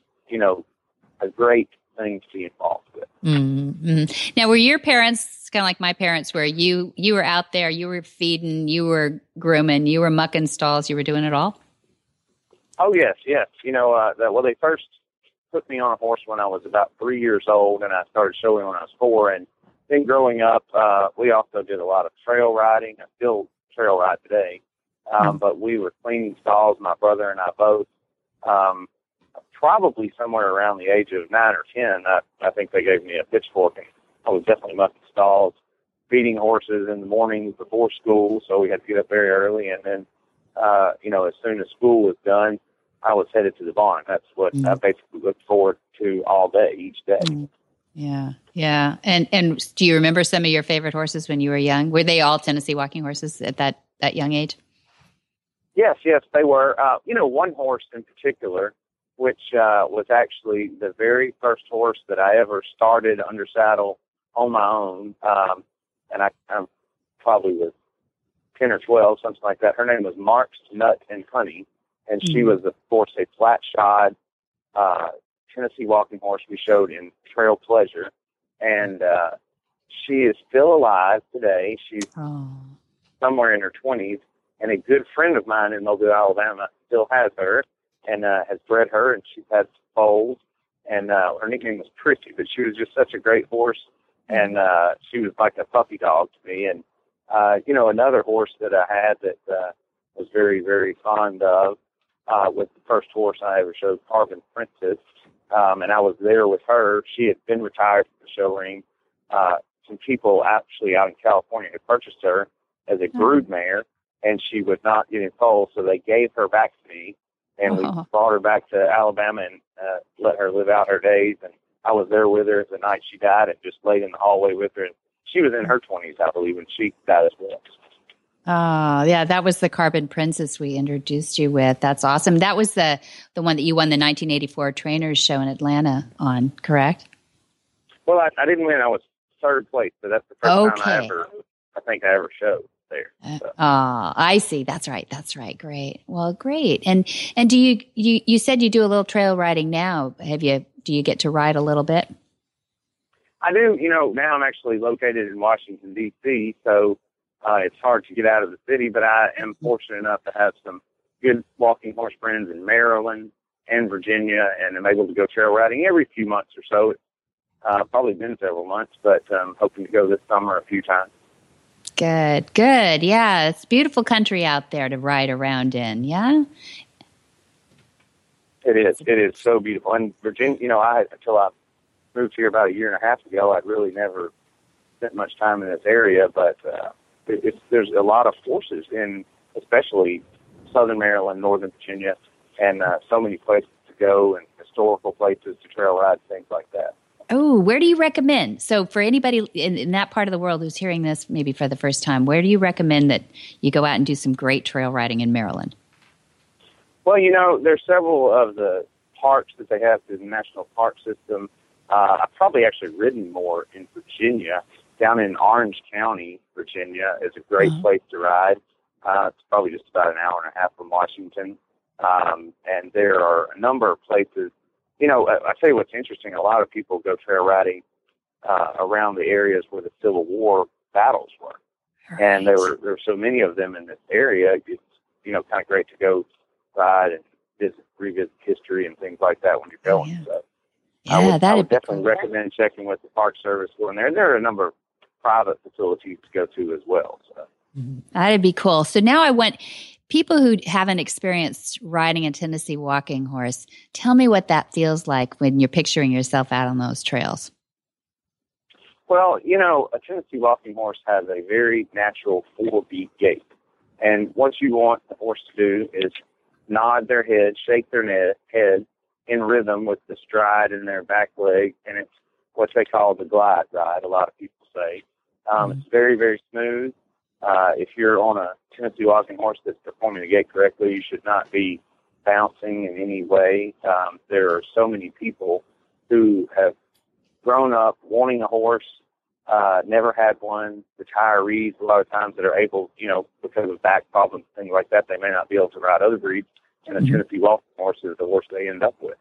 a great thing to be involved with. Mm-hmm. Now, were your parents kind of like my parents, where you were out there, you were feeding, you were grooming, you were mucking stalls, you were doing it all? Oh, yes. They first put me on a horse when I was about 3 years old, and I started showing when I was 4. And then growing up, we also did a lot of trail riding. I still trail ride today, but we were cleaning stalls, my brother and I both, probably somewhere around the age of 9 or 10. I think they gave me a pitchfork, and I was definitely mucking stalls, feeding horses in the morning before school, so we had to get up very early, and then, as soon as school was done, I was headed to the barn. That's what I basically looked forward to all day, each day. Yeah. And do you remember some of your favorite horses when you were young? Were they all Tennessee walking horses at that young age? Yes, they were. One horse in particular which was actually the very first horse that I ever started under saddle on my own. And I probably was 10 or 12, something like that. Her name was Marks, Nut, and Honey. And she was, of course, a flat-shod Tennessee walking horse we showed in Trail Pleasure. And she is still alive today. She's somewhere in her 20s. And a good friend of mine in Mobile, Alabama, still has her and has bred her. And she's had foals. And her nickname was Prissy, but she was just such a great horse. And she was like a puppy dog to me. And, you know, another horse that I had that was very, very fond of was the first horse I ever showed, Carbon Princess. And I was there with her. She had been retired from the show ring. Some people actually out in California had purchased her as a brood mare, and she was not getting foaled, so they gave her back to me. And we brought her back to Alabama and let her live out her days. And I was there with her the night she died and just laid in the hallway with her. And she was in her 20s, I believe, when she died as well. Oh, yeah, that was the Carbon Princess we introduced you with. That's awesome. That was the one that you won the 1984 Trainers Show in Atlanta on, correct? Well, I didn't win. I was third place, but that's the first time I think I ever showed there. So. Oh, I see. That's right. That's right. Great. Well, great. And do you said you do a little trail riding now. Do you get to ride a little bit? I do. You know, now I'm actually located in Washington, D.C., so it's hard to get out of the city, but I am fortunate enough to have some good walking horse friends in Maryland and Virginia, and I'm able to go trail riding every few months or so. It's probably been several months, but I'm hoping to go this summer a few times. Good, good. Yeah, it's beautiful country out there to ride around in, yeah? It is. It is so beautiful. And Virginia, you know, until I moved here about a year and a half ago, I'd really never spent much time in this area, but there's a lot of horses in, especially southern Maryland, northern Virginia, and so many places to go and historical places to trail ride, things like that. Oh, where do you recommend? So for anybody in that part of the world who's hearing this maybe for the first time, where do you recommend that you go out and do some great trail riding in Maryland? Well, you know, there's several of the parks that they have through the National Park System. I've probably actually ridden more in Virginia. Down in Orange County, Virginia, is a great place to ride. It's probably just about an hour and a half from Washington. And there are a number of places. You know, I tell you what's interesting. A lot of people go trail riding around the areas where the Civil War battles were. Right. And there were so many of them in this area. It's, you know, kind of great to go ride and revisit history and things like that when you're going. Yeah. So I would definitely recommend checking with the Park Service going there. And there are a number of private facilities to go to as well. So. That'd be cool. So now I want people who haven't experienced riding a Tennessee walking horse, tell me what that feels like when you're picturing yourself out on those trails. Well, you know, a Tennessee walking horse has a very natural 4-beat gait. And what you want the horse to do is nod their head, shake their head in rhythm with the stride in their back leg. And it's what they call the glide ride, a lot of people say. It's very, very smooth. If you're on a Tennessee walking horse that's performing the gait correctly, you should not be bouncing in any way. There are so many people who have grown up wanting a horse, never had one, retirees a lot of times that are able, you know, because of back problems, things like that, they may not be able to ride other breeds, and a Tennessee walking horse is the horse they end up with.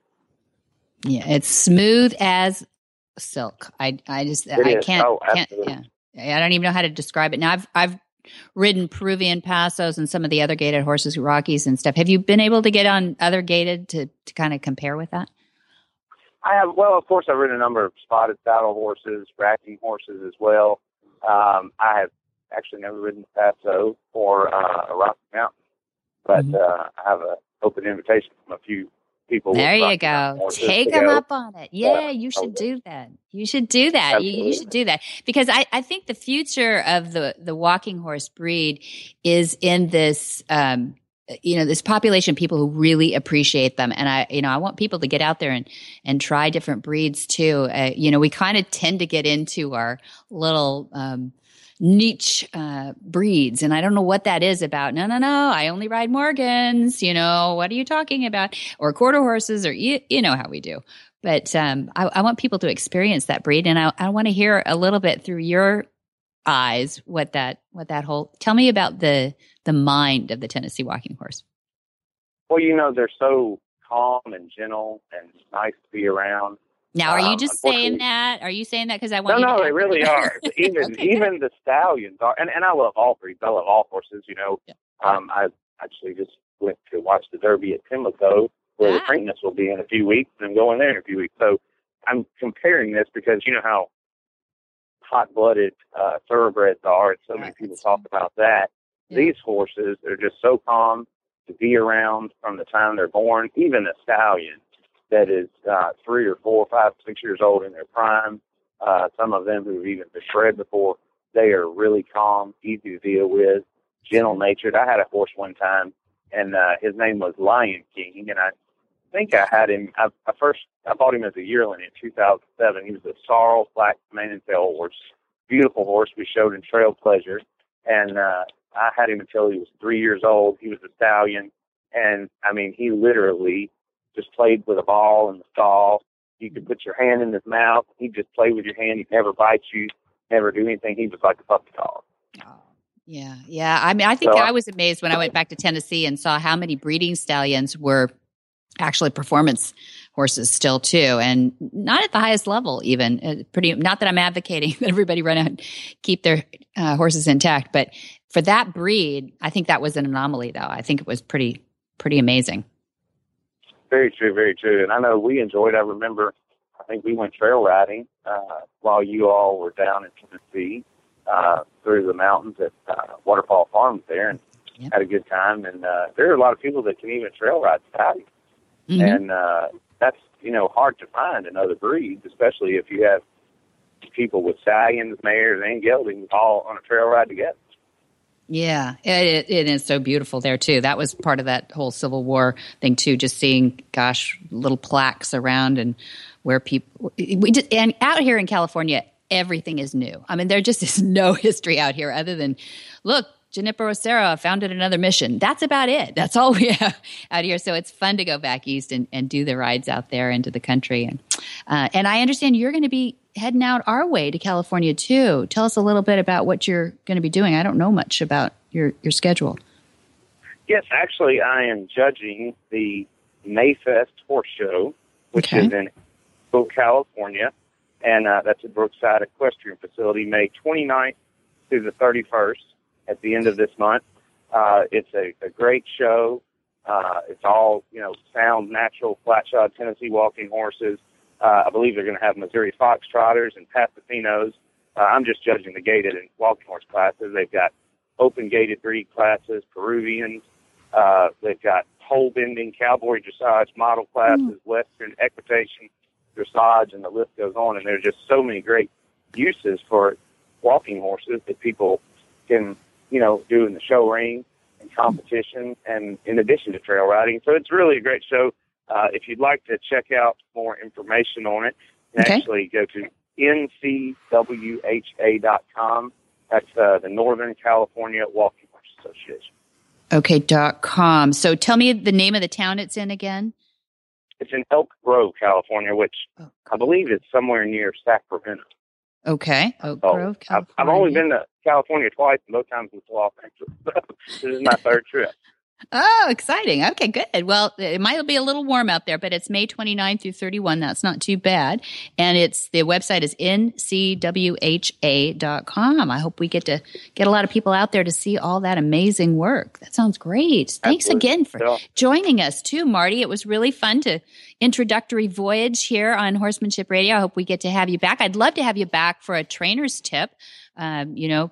Yeah, it's smooth as silk. I don't even know how to describe it. Now I've ridden Peruvian Pasos and some of the other gated horses, Rockies and stuff. Have you been able to get on other gated to kind of compare with that? I have. Well, of course, I've ridden a number of spotted saddle horses, racking horses as well. I have actually never ridden a Paso or a Rocky Mountain, but I have an open invitation from a few people. There you go. Take them up on it. Yeah, you should do that. You should do that. You should do that. Because I think the future of the walking horse breed is in this, you know, this population of people who really appreciate them. And I want people to get out there and try different breeds too. You know, we kind of tend to get into our little niche breeds. And I don't know what that is about. No, I only ride Morgans. You know, what are you talking about? Or quarter horses, or you know how we do. But I want people to experience that breed. And I want to hear a little bit through your eyes what that whole – tell me about the mind of the Tennessee walking horse. Well, you know, they're so calm and gentle and nice to be around. Now, are you just saying that? Are you saying that because I want? No, they really are. Even okay, even the stallions are, and I love all breeds. I love all horses. You know, yeah. I actually just went to watch the Derby at Pimlico, where the Preakness will be in a few weeks, and I'm going there in a few weeks. So I'm comparing this because you know how hot-blooded thoroughbreds are, and so many people talk about that. Yeah. These horses are just so calm to be around from the time they're born. Even a stallion that is 3 or 4 or 5, 6 years old in their prime, some of them who have even been bred before, they are really calm, easy to deal with, gentle-natured. I had a horse one time, and his name was Lion King, and I think I had him. I bought him as a yearling in 2007. He was a sorrel, black mane and tail horse, beautiful horse. We showed in Trail Pleasure, and I had him until he was 3 years old. He was a stallion, and, I mean, he literally just played with a ball in the stall. You could put your hand in his mouth. He'd just play with your hand. He'd never bite you, never do anything. He was like a puppy dog. Oh, yeah. I mean, I think I was amazed when I went back to Tennessee and saw how many breeding stallions were actually performance horses still too, and not at the highest level even. Not that I'm advocating that everybody run out and keep their horses intact, but for that breed, I think that was an anomaly though. I think it was pretty amazing. Very true, very true. And I know we enjoyed, I remember, I think we went trail riding while you all were down in Tennessee through the mountains at Waterfall Farms there, and had a good time. And there are a lot of people that can even trail ride stallions. Mm-hmm. And that's, you know, hard to find in other breeds, especially if you have people with stallions, mares, and geldings all on a trail ride together. Yeah, it is so beautiful there, too. That was part of that whole Civil War thing, too, just seeing, little plaques around and where people – and out here in California, everything is new. I mean, there just is no history out here other than, look, Juniper Rosero founded another mission. That's about it. That's all we have out here. So it's fun to go back east and do the rides out there into the country. And I understand you're going to be – heading out our way to California too. Tell us a little bit about what you're going to be doing. I don't know much about your schedule. Yes, actually, I am judging the Mayfest Horse Show, which is in California, and that's at Brookside Equestrian Facility, May 29th through the 31st at the end of this month. It's a great show. It's all, you know, sound, natural, flat-shod Tennessee walking horses. I believe they're going to have Missouri Foxtrotters and Pasafinos. I'm just judging the gated and walking horse classes. They've got open gated breed classes, Peruvians. They've got pole bending, cowboy dressage, model classes, Western equitation, dressage, and the list goes on. And there's just so many great uses for walking horses that people can, you know, do in the show ring and competition and in addition to trail riding. So it's really a great show. If you'd like to check out more information on it, actually go to ncwha.com. That's the Northern California Walking Horse Association. Okay, .com. So tell me the name of the town it's in again. It's in Elk Grove, California, which I believe is somewhere near Sacramento. Okay, Elk Grove, California. I've only been to California twice, and both times with Los Angeles. This is my third trip. Oh, exciting. Okay, good. Well, it might be a little warm out there, but it's May 29 through 31. That's not too bad. And the website is ncwha.com. I hope we get to get a lot of people out there to see all that amazing work. That sounds great. Thanks again for joining us too, Marty. It was really fun to introductory voyage here on Horsemanship Radio. I hope we get to have you back. I'd love to have you back for a trainer's tip. You know,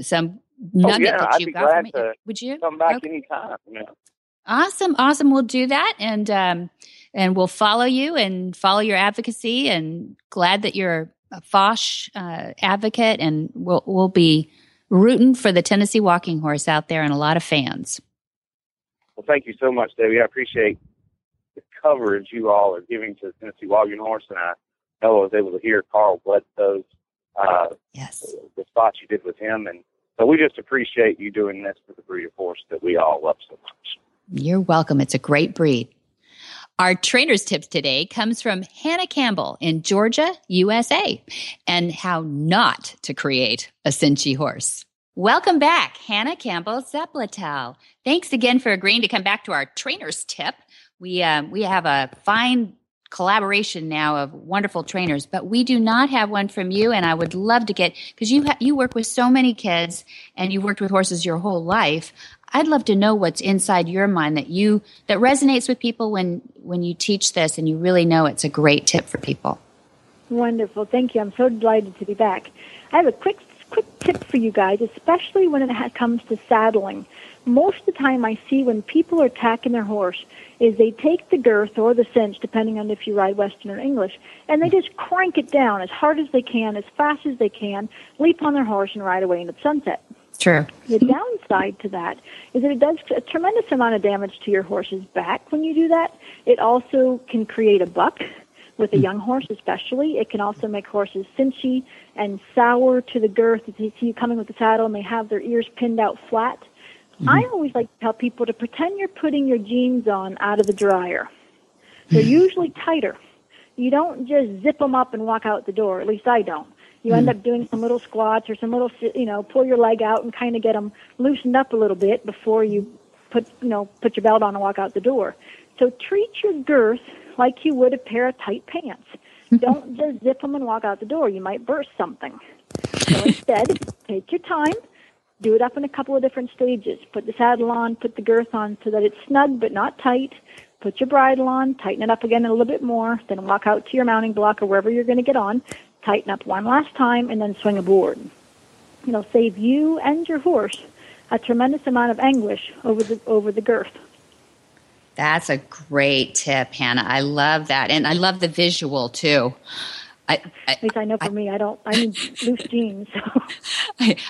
some nugget that you got from me. Would you come back anytime? Yeah. Awesome. We'll do that, and we'll follow you and follow your advocacy. And glad that you're a FOSH advocate, and we'll be rooting for the Tennessee walking horse out there and a lot of fans. Well, thank you so much, Debbie. I appreciate the coverage you all are giving to the Tennessee walking horse, and I know I was able to hear Carl Bledsoe's the spot you did with him. And so we just appreciate you doing this for the breed of horse that we all love so much. You're welcome. It's a great breed. Our trainer's tips today comes from Hannah Campbell in Georgia, USA, and how not to create a cinchy horse. Welcome back, Hannah Campbell Zeplatel. Thanks again for agreeing to come back to our trainer's tip. We have a fine collaboration now of wonderful trainers, but we do not have one from you, and I would love to get, because you work with so many kids and you worked with horses your whole life. I'd love to know what's inside your mind that resonates with people when you teach this and you really know it's a great tip for people. Wonderful. Thank you. I'm so delighted to be back. I have a quick tip for you guys, especially when it comes to saddling. Most of the time I see when people are attacking their horse is they take the girth or the cinch, depending on if you ride Western or English, and they just crank it down as hard as they can, as fast as they can, leap on their horse and ride away into the sunset. True. The downside to that is that it does a tremendous amount of damage to your horse's back when you do that. It also can create a buck with a young horse especially. It can also make horses cinchy and sour to the girth. If they see you coming with the saddle and they have their ears pinned out flat. Mm-hmm. I always like to tell people to pretend you're putting your jeans on out of the dryer. They're usually tighter. You don't just zip them up and walk out the door, at least I don't. You end up doing some little squats or some little, pull your leg out and kind of get them loosened up a little bit before you put your belt on and walk out the door. So treat your girth like you would a pair of tight pants. Don't just zip them and walk out the door. You might burst something. So instead, take your time, do it up in a couple of different stages. Put the saddle on, put the girth on so that it's snug but not tight. Put your bridle on, tighten it up again a little bit more, then walk out to your mounting block or wherever you're going to get on. Tighten up one last time, and then swing aboard. It'll save you and your horse a tremendous amount of anguish over the girth. That's a great tip, Hannah. I love that, and I love the visual too. At least I know for me, I need loose jeans. So.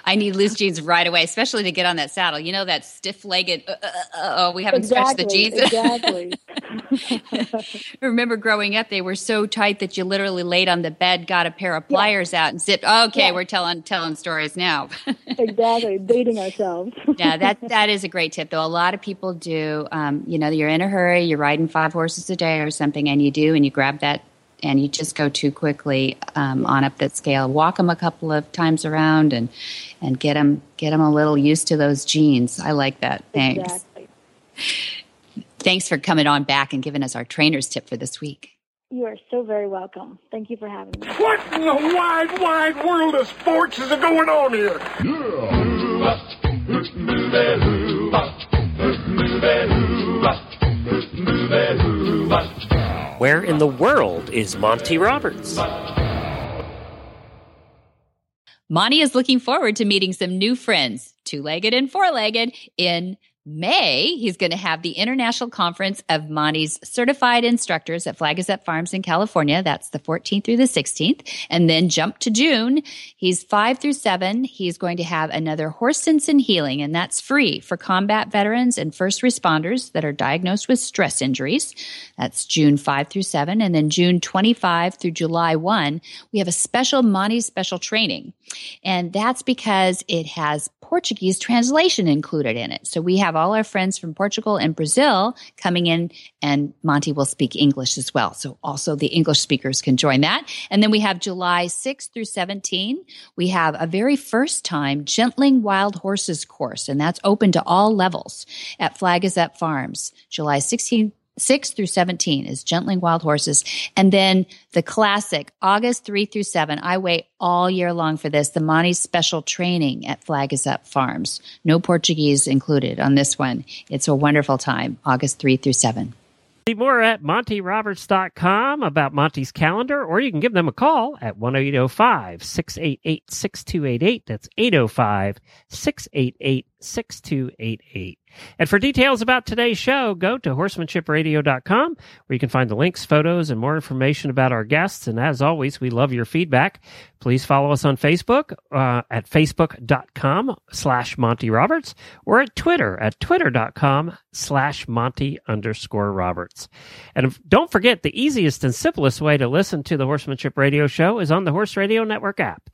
I need loose jeans right away, especially to get on that saddle. You know, that stiff-legged, we haven't stretched the jeans. Exactly. I remember growing up, they were so tight that you literally laid on the bed, got a pair of pliers out and zipped. Okay, We're telling stories now. Exactly, baiting ourselves. Yeah, that is a great tip, though. A lot of people do, you're in a hurry, you're riding 5 horses a day or something, and you grab that, and you just go too quickly on up that scale. Walk them a couple of times around and get them a little used to those jeans. I like that. Thanks. Exactly. Thanks for coming on back and giving us our trainer's tip for this week. You are so very welcome. Thank you for having me. What in the wide, wide world of sports is going on here? Where in the world is Monty Roberts? Monty is looking forward to meeting some new friends, two-legged and four-legged. In May, he's going to have the International Conference of Monty's Certified Instructors at Flag Is Up Farms in California. That's the 14th through the 16th. And then jump to June. He's 5 through 7. He's going to have another Horse Sense and Healing, and that's free for combat veterans and first responders that are diagnosed with stress injuries. That's June 5 through 7. And then June 25 through July 1, we have a special Monty's Special Training. And that's because it has Portuguese translation included in it. So we have all our friends from Portugal and Brazil coming in, and Monty will speak English as well. So also the English speakers can join that. And then we have July 6 through 17. We have a very first time Gentling Wild Horses course, and that's open to all levels at Flag Is Up Farms. July 6 through 17 is Gentling Wild Horses. And then the classic, August 3 through 7. I wait all year long for this, the Monty's Special Training at Flag Is Up Farms. No Portuguese included on this one. It's a wonderful time, August 3 through 7. See more at MontyRoberts.com about Monty's calendar, or you can give them a call at 1-805-688-6288. That's 805-688-6288. And for details about today's show, go to horsemanshipradio.com, where you can find the links, photos, and more information about our guests. And as always, we love your feedback. Please follow us on Facebook at facebook.com/Monty Roberts, or at Twitter at twitter.com/Monty_Roberts. podcasts. And don't forget, the easiest and simplest way to listen to the Horsemanship Radio show is on the Horse Radio Network app.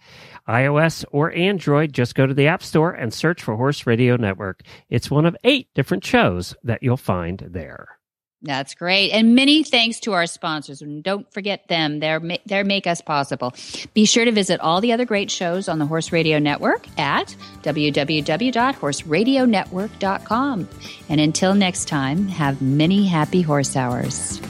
iOS or Android, just go to the App Store and search for Horse Radio Network. It's one of 8 different shows that you'll find there. That's great. And many thanks to our sponsors. And don't forget them. They make us possible. Be sure to visit all the other great shows on the Horse Radio Network at www.horseradionetwork.com. And until next time, have many happy horse hours.